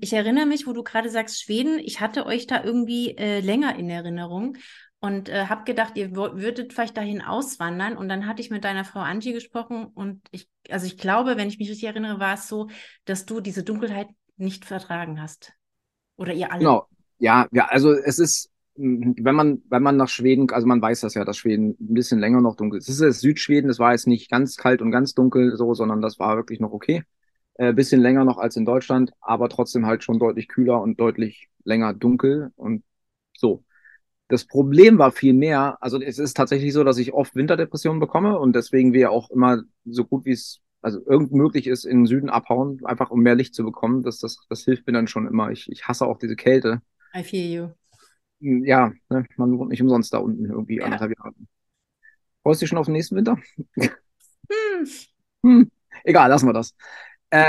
Ich erinnere mich, wo du gerade sagst, Schweden, ich hatte euch da irgendwie länger in Erinnerung und habe gedacht, ihr würdet vielleicht dahin auswandern. Und dann hatte ich mit deiner Frau Angie gesprochen und ich glaube, wenn ich mich richtig erinnere, war es so, dass du diese Dunkelheit nicht vertragen hast. Oder ihr alle. Genau, ja, also es ist, wenn man nach Schweden, also man weiß das ja, dass Schweden ein bisschen länger noch dunkel ist. Es ist Südschweden, es war jetzt nicht ganz kalt und ganz dunkel so, sondern das war wirklich noch okay. Bisschen länger noch als in Deutschland, aber trotzdem halt schon deutlich kühler und deutlich länger dunkel und so. Das Problem war viel mehr, also es ist tatsächlich so, dass ich oft Winterdepressionen bekomme und deswegen wir auch immer so gut wie es, also irgend möglich ist, in den Süden abhauen, einfach um mehr Licht zu bekommen. Das hilft mir dann schon immer. Ich hasse auch diese Kälte. I feel you. Ja, ne, man wohnt nicht umsonst da unten irgendwie anderthalb Jahre. Freust du dich schon auf den nächsten Winter? Egal, lassen wir das.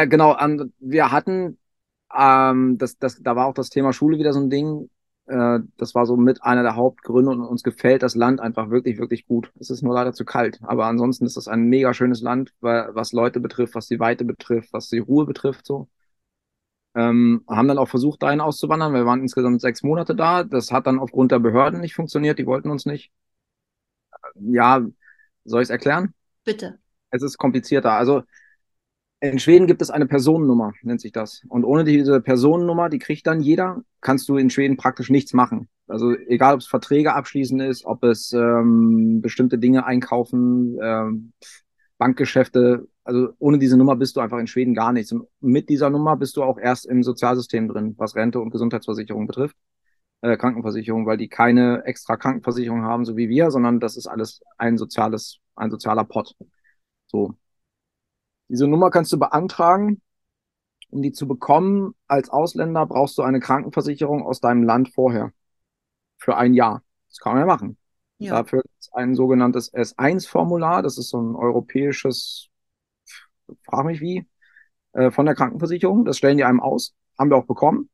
Genau, wir hatten, da war auch das Thema Schule wieder so ein Ding. Das war so mit einer der Hauptgründe und uns gefällt das Land einfach wirklich, wirklich gut. Es ist nur leider zu kalt, aber ansonsten ist das ein mega schönes Land, was Leute betrifft, was die Weite betrifft, was die Ruhe betrifft, so. Haben dann auch versucht, dahin auszuwandern. Wir waren insgesamt 6 Monate da. Das hat dann aufgrund der Behörden nicht funktioniert. Die wollten uns nicht. Ja, soll ich es erklären? Bitte. Es ist komplizierter. Also in Schweden gibt es eine Personennummer, nennt sich das. Und ohne diese Personennummer, die kriegt dann jeder, kannst du in Schweden praktisch nichts machen. Also egal, ob es Verträge abschließen ist, ob es bestimmte Dinge einkaufen, Bankgeschäfte, also ohne diese Nummer bist du einfach in Schweden gar nichts. Und mit dieser Nummer bist du auch erst im Sozialsystem drin, was Rente und Gesundheitsversicherung betrifft, Krankenversicherung, weil die keine extra Krankenversicherung haben, so wie wir, sondern das ist alles ein sozialer Pott. So. Diese Nummer kannst du beantragen. Um die zu bekommen als Ausländer brauchst du eine Krankenversicherung aus deinem Land vorher. Für ein Jahr. Das kann man ja machen. Ja. Dafür gibt es ein sogenanntes S1-Formular. Das ist so ein europäisches, frag mich wie, von der Krankenversicherung. Das stellen die einem aus. Haben wir auch bekommen.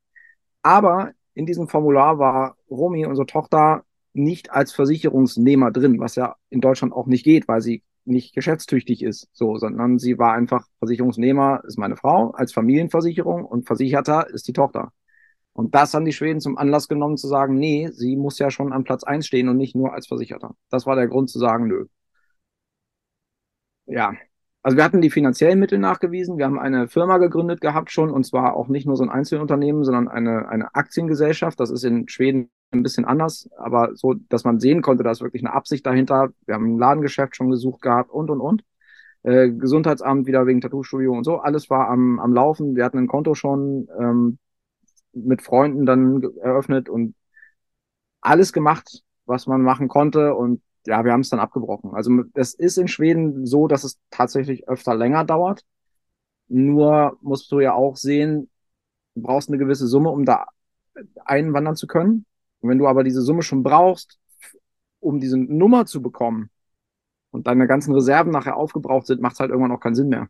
Aber in diesem Formular war Romy, unsere Tochter, nicht als Versicherungsnehmer drin, was ja in Deutschland auch nicht geht, weil sie nicht geschäftstüchtig ist, so, sondern sie war einfach Versicherungsnehmer, ist meine Frau, als Familienversicherung und Versicherter ist die Tochter. Und das haben die Schweden zum Anlass genommen zu sagen, nee, sie muss ja schon an Platz 1 stehen und nicht nur als Versicherter. Das war der Grund zu sagen, nö. Ja, also wir hatten die finanziellen Mittel nachgewiesen, wir haben eine Firma gegründet gehabt schon und zwar auch nicht nur so ein Einzelunternehmen, sondern eine Aktiengesellschaft, das ist in Schweden ein bisschen anders, aber so, dass man sehen konnte, da ist wirklich eine Absicht dahinter. Wir haben ein Ladengeschäft schon gesucht gehabt und. Gesundheitsamt wieder wegen Tattoo-Studio und so. Alles war am Laufen. Wir hatten ein Konto schon mit Freunden dann eröffnet und alles gemacht, was man machen konnte und ja, wir haben es dann abgebrochen. Also es ist in Schweden so, dass es tatsächlich öfter länger dauert. Nur musst du ja auch sehen, du brauchst eine gewisse Summe, um da einwandern zu können. Und wenn du aber diese Summe schon brauchst, um diese Nummer zu bekommen und deine ganzen Reserven nachher aufgebraucht sind, macht es halt irgendwann auch keinen Sinn mehr.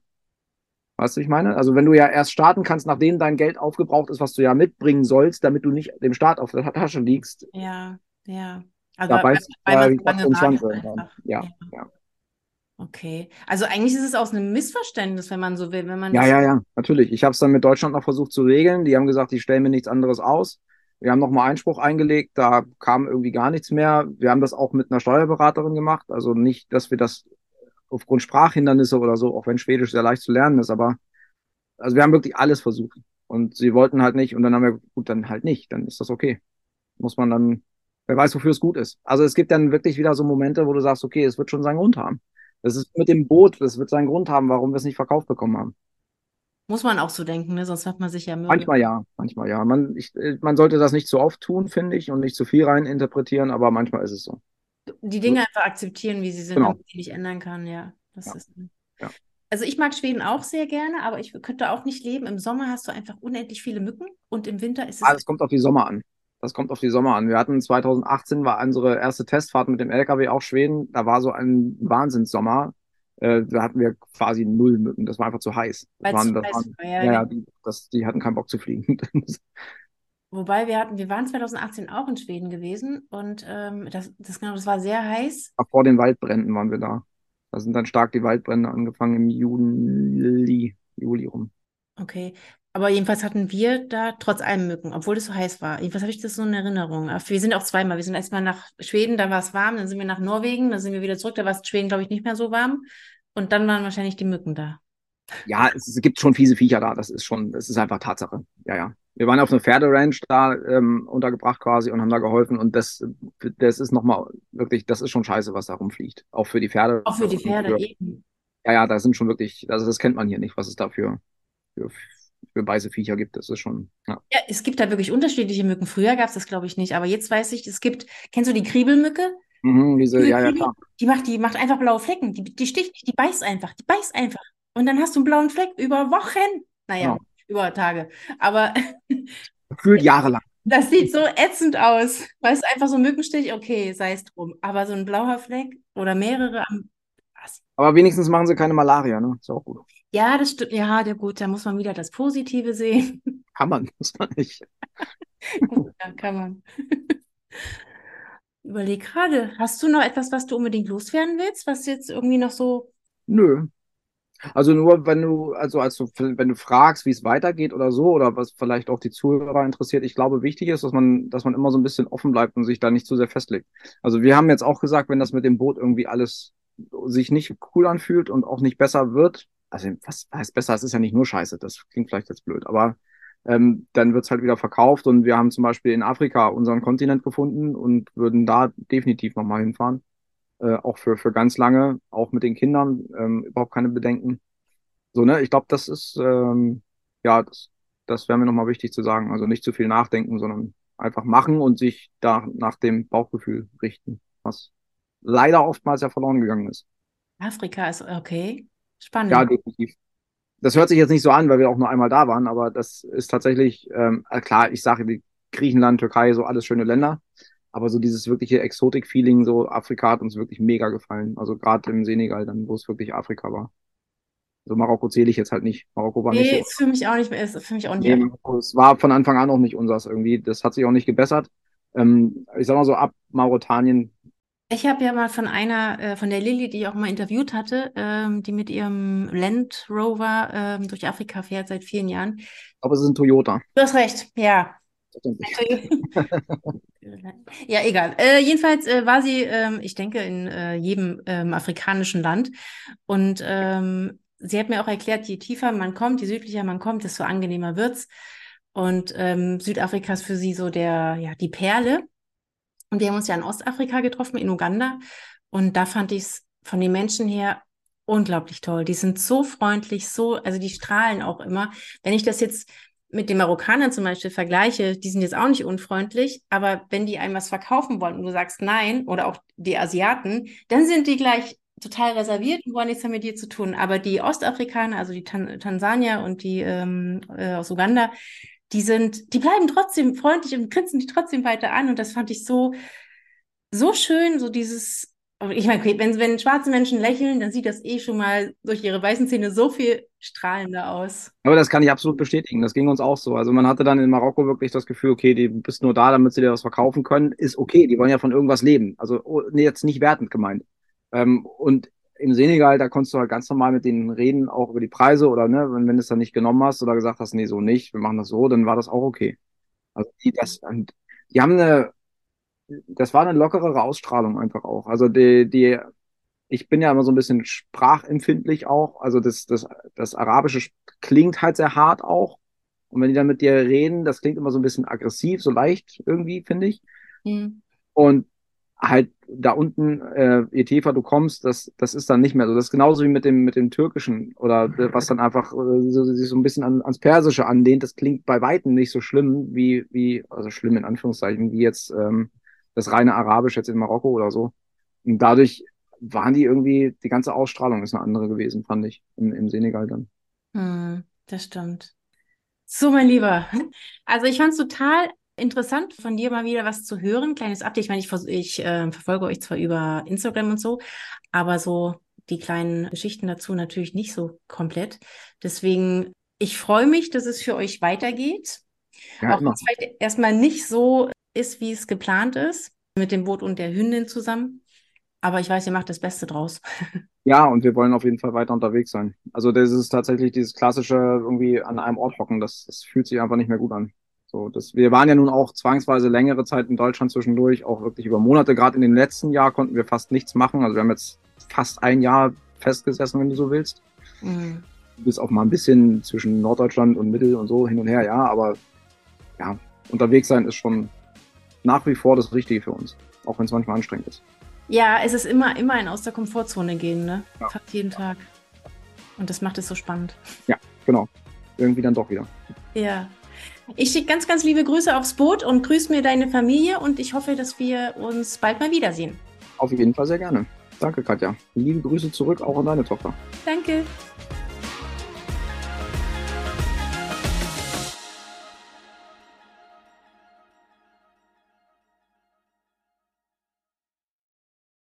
Weißt du, ich meine? Also wenn du ja erst starten kannst, nachdem dein Geld aufgebraucht ist, was du ja mitbringen sollst, damit du nicht dem Staat auf der Tasche liegst. Ja, ja. Also dabei ist ja. Okay. Also eigentlich ist es aus einem Missverständnis, wenn man so will. Wenn man ja, natürlich. Ich habe es dann mit Deutschland noch versucht zu regeln. Die haben gesagt, die stellen mir nichts anderes aus. Wir haben nochmal Einspruch eingelegt, da kam irgendwie gar nichts mehr. Wir haben das auch mit einer Steuerberaterin gemacht. Also nicht, dass wir das aufgrund Sprachhindernisse oder so, auch wenn Schwedisch sehr leicht zu lernen ist, aber also wir haben wirklich alles versucht. Und sie wollten halt nicht und dann haben wir, gut, dann halt nicht, dann ist das okay. Muss man dann, wer weiß, wofür es gut ist. Also es gibt dann wirklich wieder so Momente, wo du sagst, okay, es wird schon seinen Grund haben. Das ist mit dem Boot, das wird seinen Grund haben, warum wir es nicht verkauft bekommen haben. Muss man auch so denken, ne? Sonst macht man sich ja Mühe. Manchmal ja. Man sollte das nicht zu oft tun, finde ich, und nicht zu viel rein interpretieren, aber manchmal ist es so. Die Dinge einfach akzeptieren, wie sie sind, genau. Und die nicht ändern kann, ja. Das ist. Also ich mag Schweden auch sehr gerne, aber ich könnte auch nicht leben. Im Sommer hast du einfach unendlich viele Mücken und im Winter ist es... Ah, das kommt auf die Sommer an. Wir hatten 2018, war unsere erste Testfahrt mit dem LKW auf Schweden. Da war so ein Wahnsinnssommer. Da hatten wir quasi null Mücken. Das war einfach zu heiß. Die hatten keinen Bock zu fliegen. Wobei wir waren 2018 auch in Schweden gewesen und das war sehr heiß. Auch vor den Waldbränden waren wir da. Da sind dann stark die Waldbrände angefangen im Juli rum. Okay. Aber jedenfalls hatten wir da trotz allem Mücken, obwohl es so heiß war. Jedenfalls habe ich das so in Erinnerung. Wir sind auch zweimal. Wir sind erstmal nach Schweden, dann war es warm, dann sind wir nach Norwegen, dann sind wir wieder zurück. Da war es in Schweden, glaube ich, nicht mehr so warm. Und dann waren wahrscheinlich die Mücken da. Ja, es gibt schon fiese Viecher da. Das ist einfach Tatsache. Ja. Wir waren auf einer Pferderanch da untergebracht quasi und haben da geholfen. Und das ist nochmal wirklich, das ist schon scheiße, was da rumfliegt. Auch für die Pferde. Auch für die Pferde eben. Ja, da sind schon wirklich, also das kennt man hier nicht, was es da für weiße Viecher gibt, das ist schon... Ja, es gibt da wirklich unterschiedliche Mücken. Früher gab es das, glaube ich, nicht, aber jetzt weiß ich, es gibt... Kennst du die Kriebelmücke? Mhm, klar. Die macht einfach blaue Flecken. Die sticht nicht, die beißt einfach. Und dann hast du einen blauen Fleck über Wochen. Naja, über Tage. Aber... Gefühlt jahrelang. Das sieht so ätzend aus. Weißt du, einfach so ein Mückenstich, okay, sei es drum. Aber so ein blauer Fleck oder mehrere... Aber wenigstens machen sie keine Malaria, ne? Ist auch gut. Ja, das stimmt. Ja, gut, da muss man wieder das Positive sehen. Muss man nicht. Gut, ja, kann man. Überleg gerade, hast du noch etwas, was du unbedingt loswerden willst, was jetzt irgendwie noch so... Nö. Also nur, wenn du fragst, wie es weitergeht oder so, oder was vielleicht auch die Zuhörer interessiert, ich glaube, wichtig ist, dass man immer so ein bisschen offen bleibt und sich da nicht zu sehr festlegt. Also wir haben jetzt auch gesagt, wenn das mit dem Boot irgendwie alles sich nicht cool anfühlt und auch nicht besser wird, also was heißt besser, es ist ja nicht nur scheiße, das klingt vielleicht jetzt blöd, aber dann wird es halt wieder verkauft und wir haben zum Beispiel in Afrika unseren Kontinent gefunden und würden da definitiv nochmal hinfahren, auch für ganz lange, auch mit den Kindern, überhaupt keine Bedenken. So, ne? Ich glaube, das ist, das wäre mir nochmal wichtig zu sagen, also nicht zu viel nachdenken, sondern einfach machen und sich da nach dem Bauchgefühl richten, was leider oftmals ja verloren gegangen ist. Afrika ist okay. Spannend. Ja, definitiv. Das hört sich jetzt nicht so an, weil wir auch nur einmal da waren, aber das ist tatsächlich, klar, ich sage Griechenland, Türkei, so alles schöne Länder, aber so dieses wirkliche Exotik-Feeling, so Afrika hat uns wirklich mega gefallen. Also gerade im Senegal, dann, wo es wirklich Afrika war. So Marokko zähle ich jetzt halt nicht. Marokko war nicht so. Nee, ist für mich auch nicht mehr. Es war von Anfang an auch nicht unseres irgendwie. Das hat sich auch nicht gebessert. Ich sag mal so, ab Mauretanien. Ich habe ja mal von der Lilly, die ich auch mal interviewt hatte, die mit ihrem Land Rover durch Afrika fährt seit vielen Jahren. Aber es ist ein Toyota. Du hast recht, ja. Ja, egal. Jedenfalls war sie, ich denke, in jedem afrikanischen Land. Und sie hat mir auch erklärt, je tiefer man kommt, je südlicher man kommt, desto angenehmer wird's. Und Südafrika ist für sie so die Perle. Und wir haben uns ja in Ostafrika getroffen, in Uganda. Und da fand ich es von den Menschen her unglaublich toll. Die sind so freundlich, also die strahlen auch immer. Wenn ich das jetzt mit den Marokkanern zum Beispiel vergleiche, die sind jetzt auch nicht unfreundlich, aber wenn die einem was verkaufen wollen und du sagst nein, oder auch die Asiaten, dann sind die gleich total reserviert und wollen nichts mehr mit dir zu tun. Aber die Ostafrikaner, also die Tansanier und die aus Uganda, die bleiben trotzdem freundlich und grinsen die trotzdem weiter an. Und das fand ich so, so schön, so dieses, ich meine, okay, wenn schwarze Menschen lächeln, dann sieht das eh schon mal durch ihre weißen Zähne so viel strahlender aus. Aber das kann ich absolut bestätigen, das ging uns auch so. Also man hatte dann in Marokko wirklich das Gefühl, okay, die bist nur da, damit sie dir was verkaufen können, ist okay, die wollen ja von irgendwas leben. Also jetzt nicht wertend gemeint. Und im Senegal, da konntest du halt ganz normal mit denen reden, auch über die Preise oder ne, wenn du es dann nicht genommen hast oder gesagt hast, nee, so nicht, wir machen das so, dann war das auch okay. Also die haben das war eine lockerere Ausstrahlung einfach auch. Also ich bin ja immer so ein bisschen sprachempfindlich auch, also das Arabische klingt halt sehr hart auch und wenn die dann mit dir reden, das klingt immer so ein bisschen aggressiv, so leicht irgendwie, finde ich. Mhm. Und halt da unten, je tiefer du kommst, das ist dann nicht mehr so. Das ist genauso wie mit dem Türkischen oder was dann einfach sich so ein bisschen ans Persische anlehnt. Das klingt bei Weitem nicht so schlimm wie also schlimm in Anführungszeichen, wie jetzt das reine Arabisch jetzt in Marokko oder so. Und dadurch waren die irgendwie, die ganze Ausstrahlung ist eine andere gewesen, fand ich, im Senegal dann. Das stimmt. So, mein Lieber. Also ich fand's total interessant, von dir mal wieder was zu hören. Kleines Update. Ich meine, ich verfolge euch zwar über Instagram und so, aber so die kleinen Geschichten dazu natürlich nicht so komplett. Deswegen, ich freue mich, dass es für euch weitergeht. Ja, auch wenn es vielleicht erstmal nicht so ist, wie es geplant ist, mit dem Boot und der Hündin zusammen. Aber ich weiß, ihr macht das Beste draus. Ja, und wir wollen auf jeden Fall weiter unterwegs sein. Also das ist tatsächlich dieses klassische irgendwie an einem Ort hocken. Das fühlt sich einfach nicht mehr gut an. So, wir waren ja nun auch zwangsweise längere Zeit in Deutschland zwischendurch, auch wirklich über Monate. Gerade in dem letzten Jahr konnten wir fast nichts machen. Also wir haben jetzt fast ein Jahr festgesessen, wenn du so willst. Mhm. Bis auch mal ein bisschen zwischen Norddeutschland und Mittel und so hin und her, ja. Aber ja, unterwegs sein ist schon nach wie vor das Richtige für uns, auch wenn es manchmal anstrengend ist. Ja, es ist immer ein aus der Komfortzone gehen, ne? Ja. Fast jeden Tag. Und das macht es so spannend. Ja, genau. Irgendwie dann doch wieder. Ja. Ich schicke ganz, ganz liebe Grüße aufs Boot und grüß mir deine Familie und ich hoffe, dass wir uns bald mal wiedersehen. Auf jeden Fall sehr gerne. Danke, Katja. Liebe Grüße zurück, auch an deine Tochter. Danke.